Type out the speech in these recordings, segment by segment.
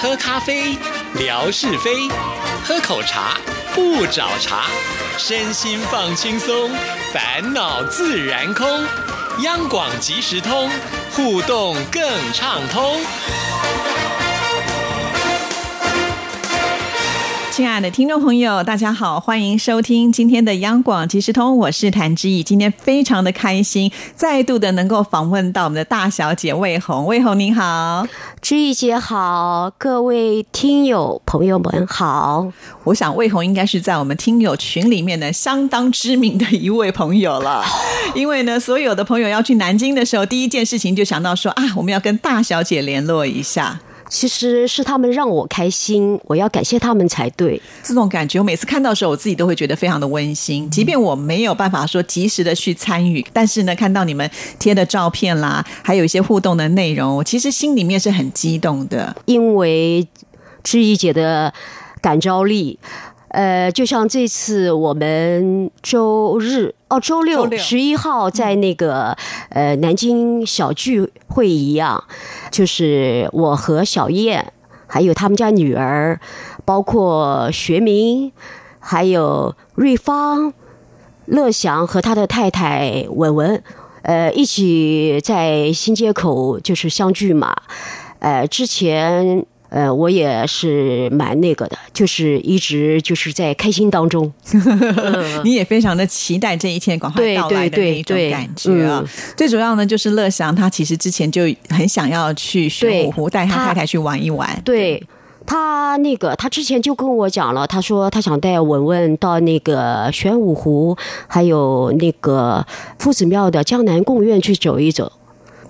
喝咖啡聊是非，喝口茶不找茬，身心放轻松，烦恼自然空。央广即时通，互动更畅通。亲爱的听众朋友，大家好，欢迎收听今天的央广即时通，我是谭志毅。今天非常的开心，再度的能够访问到我们的大小姐魏红。魏红您好。志毅姐好，各位听友朋友们好。我想魏红应该是在我们听友群里面呢相当知名的一位朋友了，因为呢所有的朋友要去南京的时候，第一件事情就想到说啊，我们要跟大小姐联络一下。其实是他们让我开心，我要感谢他们才对。这种感觉我每次看到的时候，我自己都会觉得非常的温馨。即便我没有办法说及时的去参与，但是呢看到你们贴的照片啦，还有一些互动的内容，我其实心里面是很激动的。因为志毅姐的感召力，就像这次我们周六11号在那个南京小聚会一样，就是我和小燕还有他们家女儿，包括学明还有瑞芳、乐祥和他的太太文文，一起在新街口就是相聚嘛。之前我也是蛮那个的，就是一直就是在开心当中。你也非常的期待这一天赶快到来的那一种感觉啊。最主要呢就是乐祥他其实之前就很想要去玄武湖带他太太去玩一玩。对，他之前就跟我讲了，他说他想带文文到那个玄武湖还有那个夫子庙的江南贡院去走一走。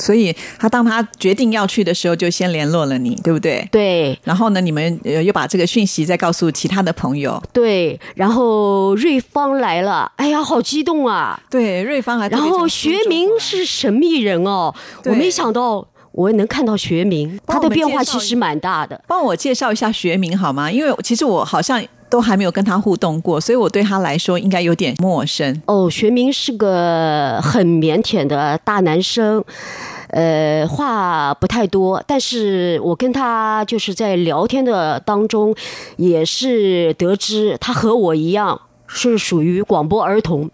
所以当他决定要去的时候，就先联络了你，对不对？对。然后呢，你们又把这个讯息再告诉其他的朋友。对。然后瑞芳来了，哎呀，好激动啊！对，瑞芳还特别。然后学明是神秘人哦，我没想到我能看到学明，他的变化其实蛮大的。帮我介绍一下学明好吗？因为其实我好像都还没有跟他互动过，所以我对他来说应该有点陌生。哦，学明是个很腼腆的大男生，话不太多，但是我跟他就是在聊天的当中，也是得知他和我一样是属于广播儿童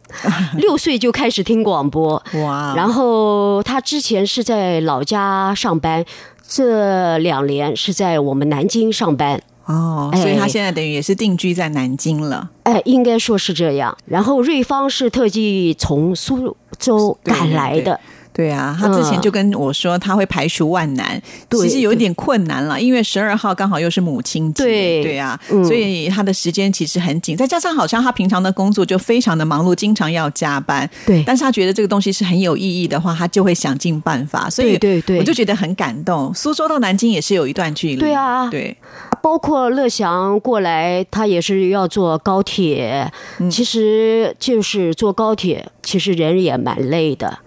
，6岁就开始听广播。哇！然后他之前是在老家上班，这2年是在我们南京上班。哦，所以他现在等于也是定居在南京了。哎，应该说是这样。然后瑞芳是特地从苏州赶来的。对啊，他之前就跟我说他会排除万难，其实有一点困难了，因为12号刚好又是母亲节。对啊，所以他的时间其实很紧，再加上好像他平常的工作就非常的忙碌，经常要加班。对，但是他觉得这个东西是很有意义的话，他就会想尽办法。所以我就觉得很感动。苏州到南京也是有一段距离。对啊，对，包括乐祥过来，他也是要坐高铁。其实就是坐高铁，其实人也蛮累的。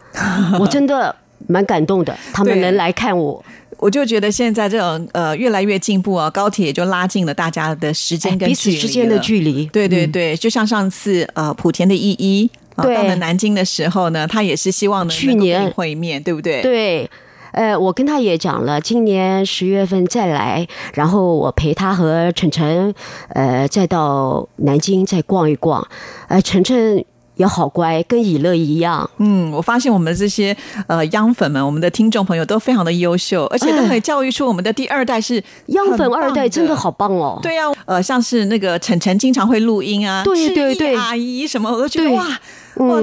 我真的蛮感动的，他们能来看我。我就觉得现在这种越来越进步啊，高铁也就拉近了大家的时间跟距离，彼此之间的距离。对对对，就像上次莆田的依依到了南京的时候呢，他也是希望能够跟你会面，对不对？对。我跟他也讲了，今年10月份再来，然后我陪他和晨晨再到南京再逛一逛。晨晨也好乖，跟以乐一样。我发现我们这些央粉们，我们的听众朋友都非常的优秀，而且都可以教育出我们的第二代是央粉二代，真的好棒哦。对啊，像是那个晨晨经常会录音啊，对对对，阿姨什么，我都觉得哇，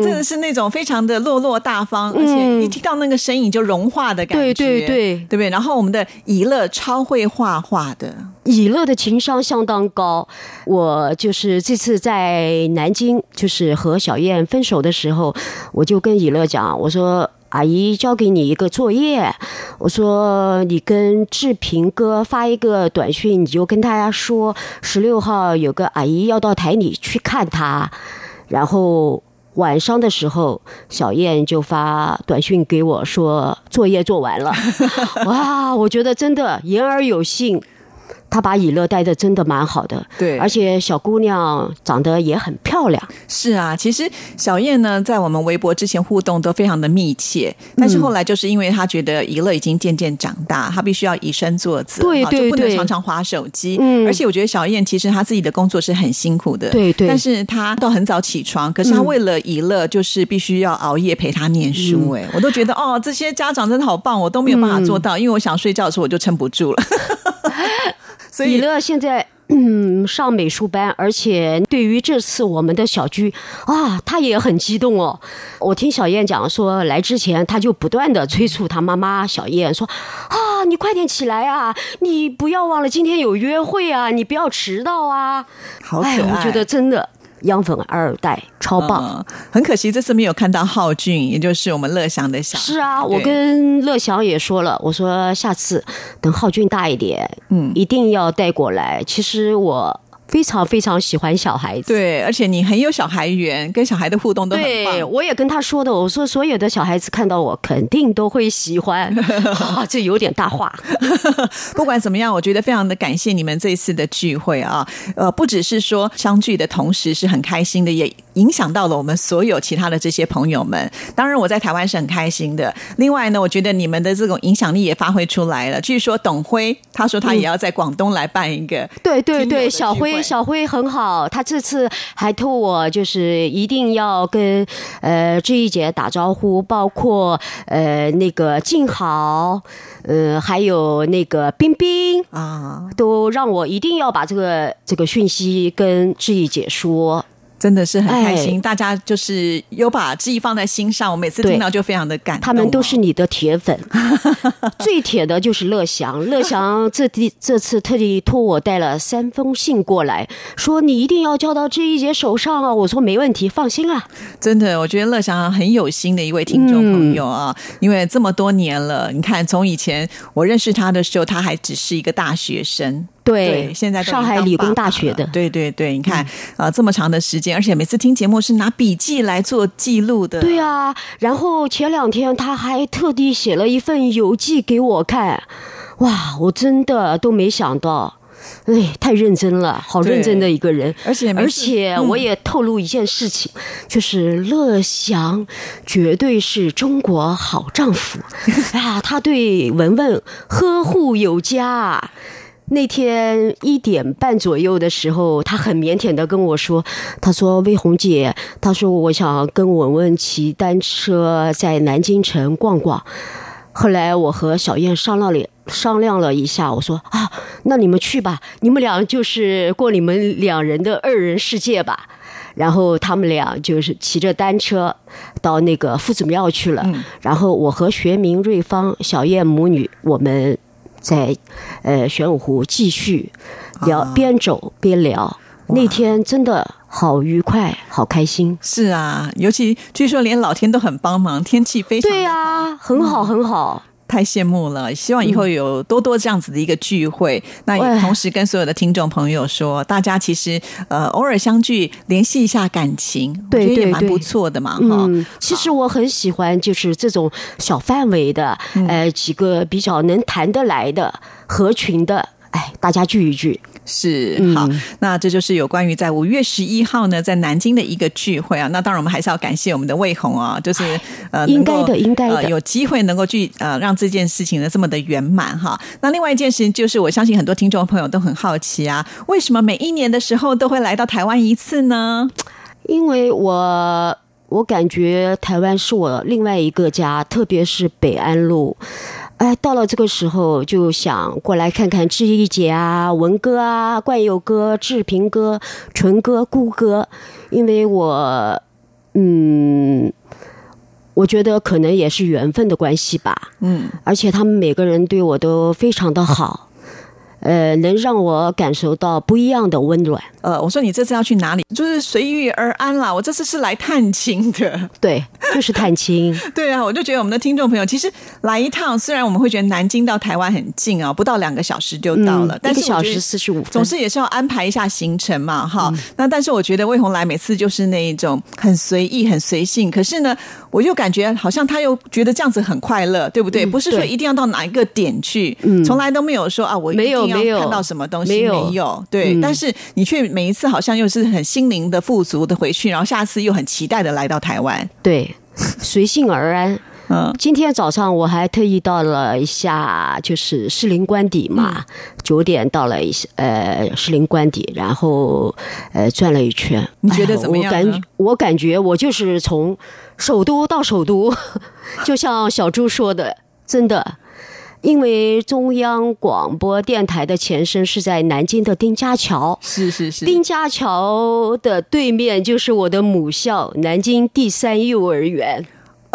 真的是那种非常的落落大方，而且一听到那个声音就融化的感觉。对对对，对不对？然后我们的以乐超会画画的。以乐的情商相当高，我就是这次在南京，就是和小燕分手的时候，我就跟以乐讲，我说阿姨交给你一个作业，我说你跟志平哥发一个短讯，你就跟大家说16号有个阿姨要到台里去看她。然后晚上的时候，小燕就发短讯给我说作业做完了。哇，我觉得真的言而有信。他把以乐带的真的蛮好的，对，而且小姑娘长得也很漂亮。是啊，其实小燕呢在我们微博之前互动都非常的密切，但是后来就是因为她觉得以乐已经渐渐长大，她必须要以身作则，对对对，就不能常常滑手机。而且我觉得小燕其实她自己的工作是很辛苦的，对对，但是她到很早起床，可是她为了以乐就是必须要熬夜陪她念书。我都觉得哦，这些家长真的好棒，我都没有办法做到，因为我想睡觉的时候我就撑不住了。所以以乐现在上美术班，而且对于这次我们的小剧啊，他也很激动哦。我听小燕讲说，来之前他就不断的催促他妈妈小燕说啊，你快点起来啊，你不要忘了今天有约会啊，你不要迟到啊。好可爱，我觉得真的。央粉二代超棒，很可惜这次没有看到浩俊，也就是我们乐祥的小孩。是啊，我跟乐祥也说了，我说下次等浩俊大一点，一定要带过来。其实我非常非常喜欢小孩子，对，而且你很有小孩缘，跟小孩的互动都很棒。对，我也跟他说的，我说所有的小孩子看到我肯定都会喜欢。这有点大话。不管怎么样，我觉得非常的感谢你们这一次的聚会啊，不只是说相聚的同时是很开心的，也影响到了我们所有其他的这些朋友们。当然我在台湾是很开心的，另外呢我觉得你们的这种影响力也发挥出来了。据说董辉他说他也要在广东来办一个，对对对，小辉很好，他这次还托我就是一定要跟志毅姐打招呼，包括那个静豪，还有那个冰冰啊，都让我一定要把这个讯息跟志毅姐说。真的是很开心，大家就是有把志毅放在心上，我每次听到就非常的感动。他们都是你的铁粉。最铁的就是乐祥，乐祥这次特地托我带了3封信过来，说你一定要交到志毅姐手上啊！我说没问题，放心啦。真的，我觉得乐祥很有心的一位听众朋友啊，因为这么多年了，你看从以前我认识他的时候，他还只是一个大学生。对，现在上海理工大学的，对对对，你看这么长的时间，而且每次听节目是拿笔记来做记录的。对啊，然后前2天他还特地写了一份游记给我看，哇，我真的都没想到。哎，太认真了，好认真的一个人。而且我也透露一件事情，就是乐祥绝对是中国好丈夫。啊，他对文文呵护有加。那天1点半左右的时候，他很腼腆的跟我说，他说魏红姐，他说我想跟文文骑单车在南京城逛逛。后来我和小燕商量了一下，我说啊，那你们去吧，你们俩就是过你们两人的2人世界吧。然后他们俩就是骑着单车到那个夫子庙去了，然后我和学明、瑞芳、小燕母女，我们在玄武湖继续聊，边走边聊。那天真的好愉快，好开心。是啊，尤其据说连老天都很帮忙，天气非常好。对啊，很好很好。太羡慕了，希望以后有多多这样子的一个聚会。那也同时跟所有的听众朋友说，大家其实偶尔相聚联系一下感情，对对对，我觉得也蛮不错的嘛。其实我很喜欢就是这种小范围的，几个比较能谈得来的合群的，大家聚一聚。是，好，那这就是有关于在5月11号呢，在南京的一个聚会啊。那当然，我们还是要感谢我们的魏红啊，就是应该的，有机会能够去让这件事情呢这么的圆满哈。那另外一件事情就是，我相信很多听众朋友都很好奇啊，为什么每一年的时候都会来到台湾一次呢？因为我感觉台湾是我另外一个家，特别是北安路。到了这个时候就想过来看看志毅姐啊、文哥啊、冠佑哥、志平哥、纯哥、顾哥，因为我觉得可能也是缘分的关系吧。而且他们每个人对我都非常的好。能让我感受到不一样的温暖。我说你这次要去哪里？就是随遇而安啦。我这次是来探亲的，对，就是探亲。对啊，我就觉得我们的听众朋友其实来一趟，虽然我们会觉得南京到台湾很近啊，不到2个小时就到了，但是1小时45分，总是也是要安排一下行程嘛，哈。那但是我觉得魏红来每次就是那一种很随意、很随性，可是呢，我又感觉好像他又觉得这样子很快乐，对不对？不是说一定要到哪一个点去，从来都没有说啊，我一定要没有。没有看到什么东西，没有对、嗯、但是你却每一次好像又是很心灵的富足的回去，然后下次又很期待的来到台湾，对，随性而安。今天早上我还特意到了一下，就是士林官邸嘛，9点到了一下士林官邸，然后转了一圈。你觉得怎么样呢？我感觉我就是从首都到首都，就像小猪说的，真的，因为中央广播电台的前身是在南京的丁家桥，是丁家桥的对面就是我的母校南京第三幼儿园。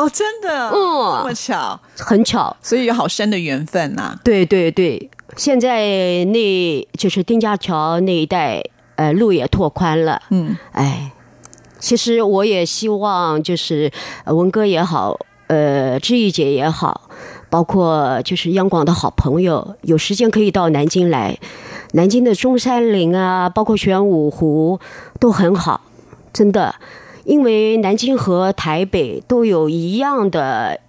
哦，真的，这么巧，很巧，所以有好深的缘分呐、啊。对对对，现在那就是丁家桥那一带，路也拓宽了。嗯，哎，其实我也希望就是文哥也好，志毅姐也好，包括就是央广的好朋友，有时间可以到南京来，南京的中山陵啊，包括玄武湖都很好，真的。因为南京和台北都有一样的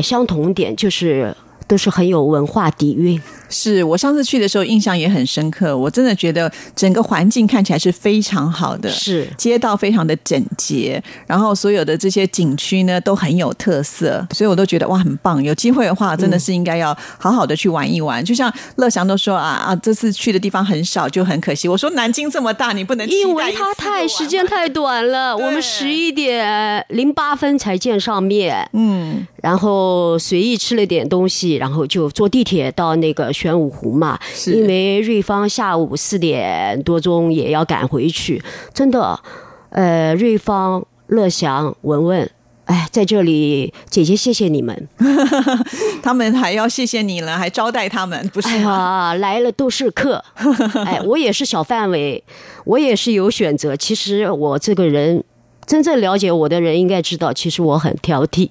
相同点，就是都是很有文化底蕴。是，我上次去的时候印象也很深刻，我真的觉得整个环境看起来是非常好的，是街道非常的整洁，然后所有的这些景区呢都很有特色，所以我都觉得哇很棒，有机会的话真的是应该要好好的去玩一玩、嗯、就像乐祥都说啊这次去的地方很少就很可惜，我说南京这么大你不能期待一次，因为它时间太短了，我们11:08才见上面，嗯，然后随意吃了点东西，然后就坐地铁到那个玄武湖嘛，因为瑞芳下午4点多钟也要赶回去，真的，瑞芳、乐祥、文文，哎，在这里姐姐谢谢你们，他们还要谢谢你了，还招待他们，不是吗？哎呀，来了都是客，哎，我也是小范围，我也是有选择。其实我这个人。真正了解我的人应该知道，其实我很挑剔。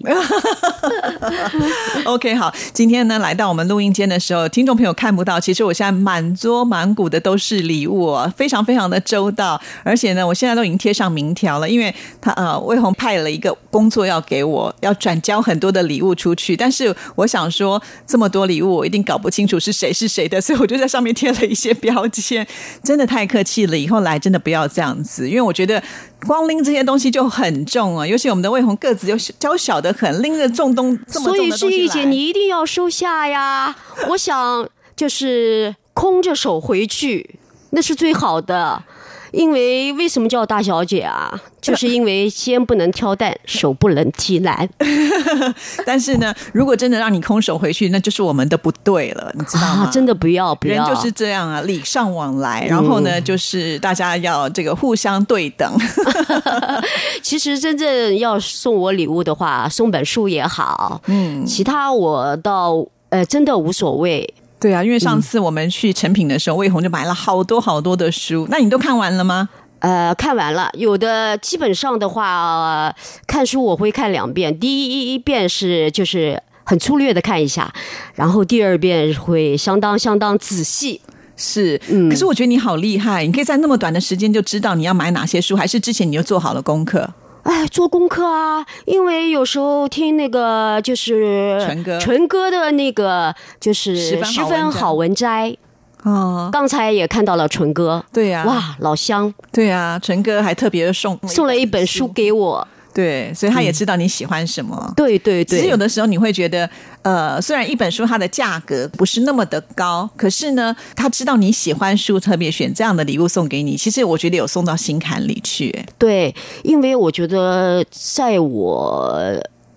OK， 好，今天呢来到我们录音间的时候，听众朋友看不到，其实我现在满桌满谷的都是礼物、哦，非常非常的周到。而且呢，我现在都已经贴上名条了，因为他魏红派了一个工作要给我，要转交很多的礼物出去。但是我想说，这么多礼物我一定搞不清楚是谁的，所以我就在上面贴了一些标签。真的太客气了，以后来真的不要这样子，因为我觉得光拎这些东西。就很重啊，尤其我们的魏红个子又娇小的很，拎着重东这么重的东西来，所以志毅姐你一定要收下呀！我想就是空着手回去，那是最好的。因为为什么叫大小姐啊？就是因为肩不能挑担，手不能提篮。但是呢，如果真的让你空手回去，那就是我们的不对了，你知道吗？啊、真的不要，人就是这样啊，礼尚往来。然后呢，就是大家要这个互相对等。其实真正要送我礼物的话，送本书也好，其他我倒真的无所谓。对啊，因为上次我们去成品的时候，魏红就买了好多的书，那你都看完了吗？看完了，有的基本上的话，看书我会看2遍，第一遍是就是很粗略的看一下，然后第2遍会相当仔细。是，可是我觉得你好厉害，你可以在那么短的时间就知道你要买哪些书，还是之前你就做好了功课？哎，做功课啊，因为有时候听那个就是纯哥的那个就是十分好文摘哦，刚才也看到了纯哥，对呀、啊，哇，老乡，对呀、啊，纯哥还特别送了一本书给我。对，所以他也知道你喜欢什么。对对对。其实有的时候你会觉得，虽然一本书它的价格不是那么的高，可是呢，他知道你喜欢书，特别选这样的礼物送给你。其实我觉得有送到心坎里去。对，因为我觉得在我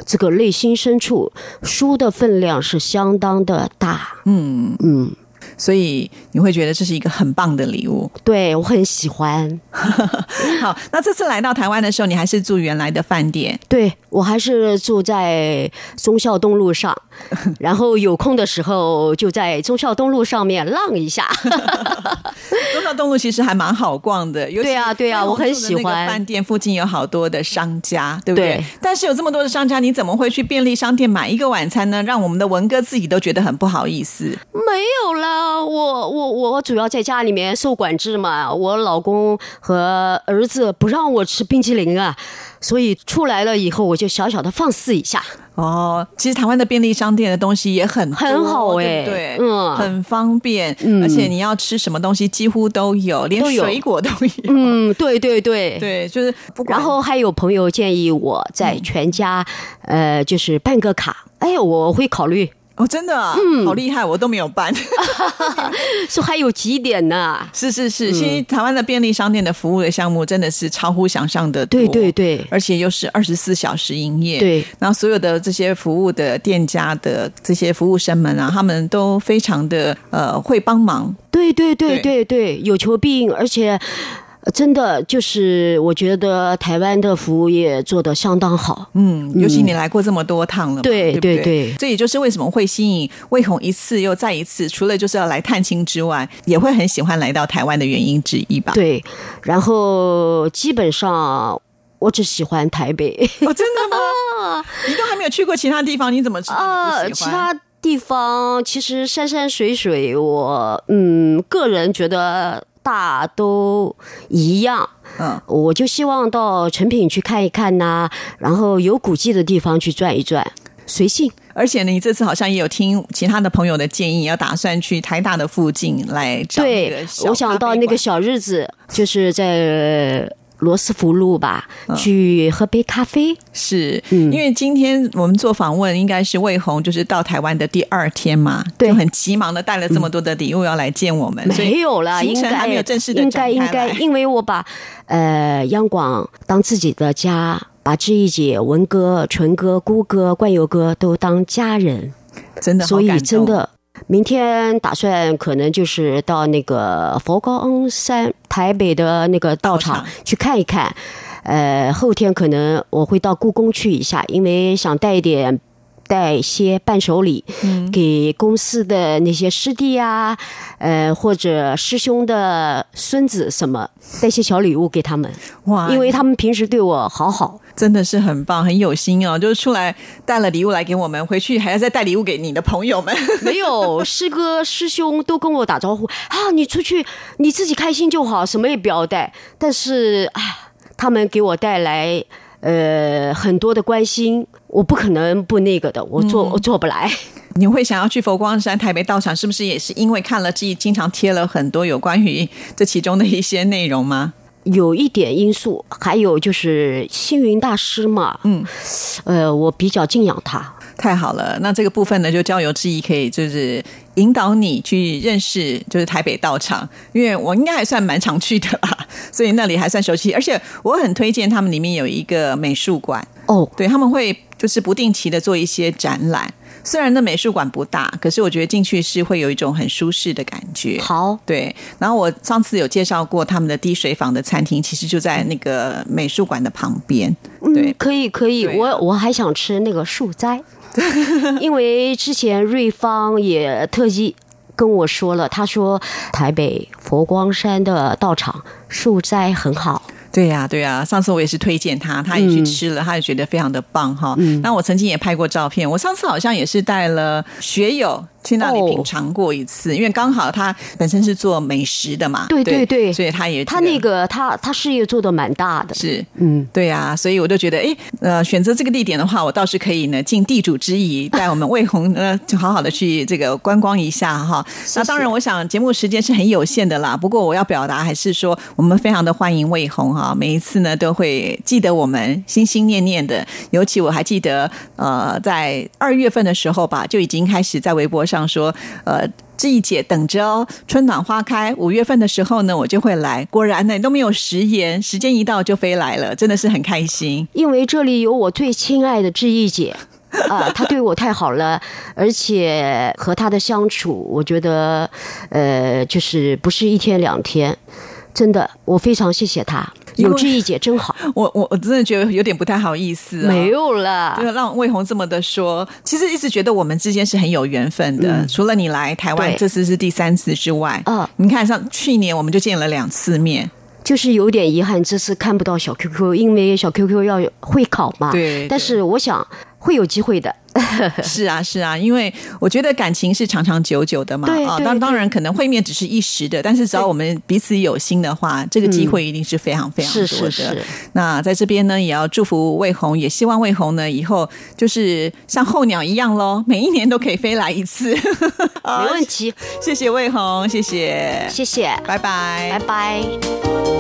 这个内心深处，书的分量是相当的大。嗯嗯。所以你会觉得这是一个很棒的礼物，对，我很喜欢。好，那这次来到台湾的时候，你还是住原来的饭店？对，我还是住在忠孝东路上，然后有空的时候就在忠孝东路上面浪一下。忠孝东路其实还蛮好逛的，尤其对啊，我很喜欢。饭店附近有好多的商家，对不对？但是有这么多的商家，你怎么会去便利商店买一个晚餐呢？让我们的文哥自己都觉得很不好意思。没有啦。我主要在家里面受管制嘛，我老公和儿子不让我吃冰淇淋啊，所以出来了以后我就小小的放肆一下。哦，其实台湾的便利商商店的东西也很多，很好欸，对不对？嗯，很方便，而且你要吃什么东西几乎都有，连水果都有。嗯，对对对对，就是不管。然后还有朋友建议我在全家，就是办个卡，哎，我会考虑。哦，真的啊，好厉害，我都没有办。说还有几点呢？是是是，现在台湾的便利商店的服务的项目真的是超乎想象的多，对对对，而且又是24小时营业，对。然后所有的这些服务的店家的这些服务生们啊，他们都非常的会帮忙，对对对对对，有求必应，而且。真的就是我觉得台湾的服务业做得相当好，嗯，尤其你来过这么多趟了嘛，对对 对, 对，这也就是为什么会吸引魏红一次又再一次，除了就是要来探亲之外，也会很喜欢来到台湾的原因之一吧。对，然后基本上我只喜欢台北。哦，真的吗？你都还没有去过其他地方，你怎么知道你不喜欢？其他地方其实山山水水，我个人觉得。大都一样，嗯，我就希望到成品去看一看呐，然后有古迹的地方去转一转，随性。而且你这次好像也有听其他的朋友的建议，要打算去台大的附近来找那个小咖啡馆。对，我想到那个小日子，就是在。罗斯福路吧，去喝杯咖啡。是，因为今天我们做访问应该是魏红就是到台湾的第2天嘛，对，就很急忙的带了这么多的礼物要来见我们，没有啦，行程还没有正式的展开，应该因为我把央广当自己的家，把志毅姐、文哥、纯哥、姑哥、冠佑哥都当家人，真的好感动，所以真的明天打算可能就是到那个佛光山台北的那个道场去看一看，后天可能我会到故宫去一下，因为想带一些伴手礼给公司的那些师弟啊，或者师兄的孙子什么，带些小礼物给他们。哇，因为他们平时对我好好，真的是很棒，很有心哦。就是出来带了礼物来给我们，回去还要再带礼物给你的朋友们。没有，师哥师兄都跟我打招呼啊，你出去你自己开心就好，什么也不要带。但是啊，他们给我带来。很多的关心，我不可能不那个的，我做不来。你会想要去佛光山台北道场，是不是也是因为看了这经常贴了很多有关于这其中的一些内容吗？有一点因素，还有就是星云大师嘛，我比较敬仰他。太好了，那这个部分呢，就交由志毅可以就是引导你去认识就是台北道场，因为我应该还算蛮常去的吧，所以那里还算熟悉，而且我很推荐他们里面有一个美术馆哦，对，他们会就是不定期的做一些展览。虽然那美术馆不大，可是我觉得进去是会有一种很舒适的感觉。好，对。然后我上次有介绍过他们的滴水坊的餐厅，其实就在那个美术馆的旁边。对，可以可以，我还想吃那个树斋，因为之前瑞芳也特意跟我说了，他说台北佛光山的道场树斋很好。对呀，对呀，上次我也是推荐他，他也去吃了，他也觉得非常的棒哈。那我曾经也拍过照片，我上次好像也是带了学友去那里品尝过一次，因为刚好他本身是做美食的嘛，对对对，所以他也他那个他事业做得蛮大的，是，对呀，所以我就觉得，哎，选择这个地点的话，我倒是可以呢尽地主之谊，带我们魏红呢就好好的去这个观光一下哈。那当然，我想节目时间是很有限的啦，不过我要表达还是说，我们非常的欢迎魏红哈。每一次呢都会记得我们心心念念的，尤其我还记得在2月份的时候吧，就已经开始在微博上说志毅姐等着哦，春暖花开5月份的时候呢我就会来，果然呢都没有食言，时间一到就飞来了，真的是很开心，因为这里有我最亲爱的志毅姐她对我太好了，而且和她的相处我觉得就是不是1天2天，真的我非常谢谢她，有志毅姐真好，我真的觉得有点不太好意思，没有啦，就让魏红这么的说，其实一直觉得我们之间是很有缘分的，除了你来台湾这次是第3次之外，你看像去年我们就见了2次面，就是有点遗憾这次看不到小 QQ， 因为小 QQ 要会考嘛，对，但是我想会有机会的是啊是啊，因为我觉得感情是长长久久的嘛，当然可能会面只是一时的，但是只要我们彼此有心的话，这个机会一定是非常非常多的。是是是。那在这边呢，也要祝福魏红，也希望魏红呢以后就是像候鸟一样咯，每一年都可以飞来一次。没问题。谢谢魏红，谢谢，谢谢，拜拜，拜拜。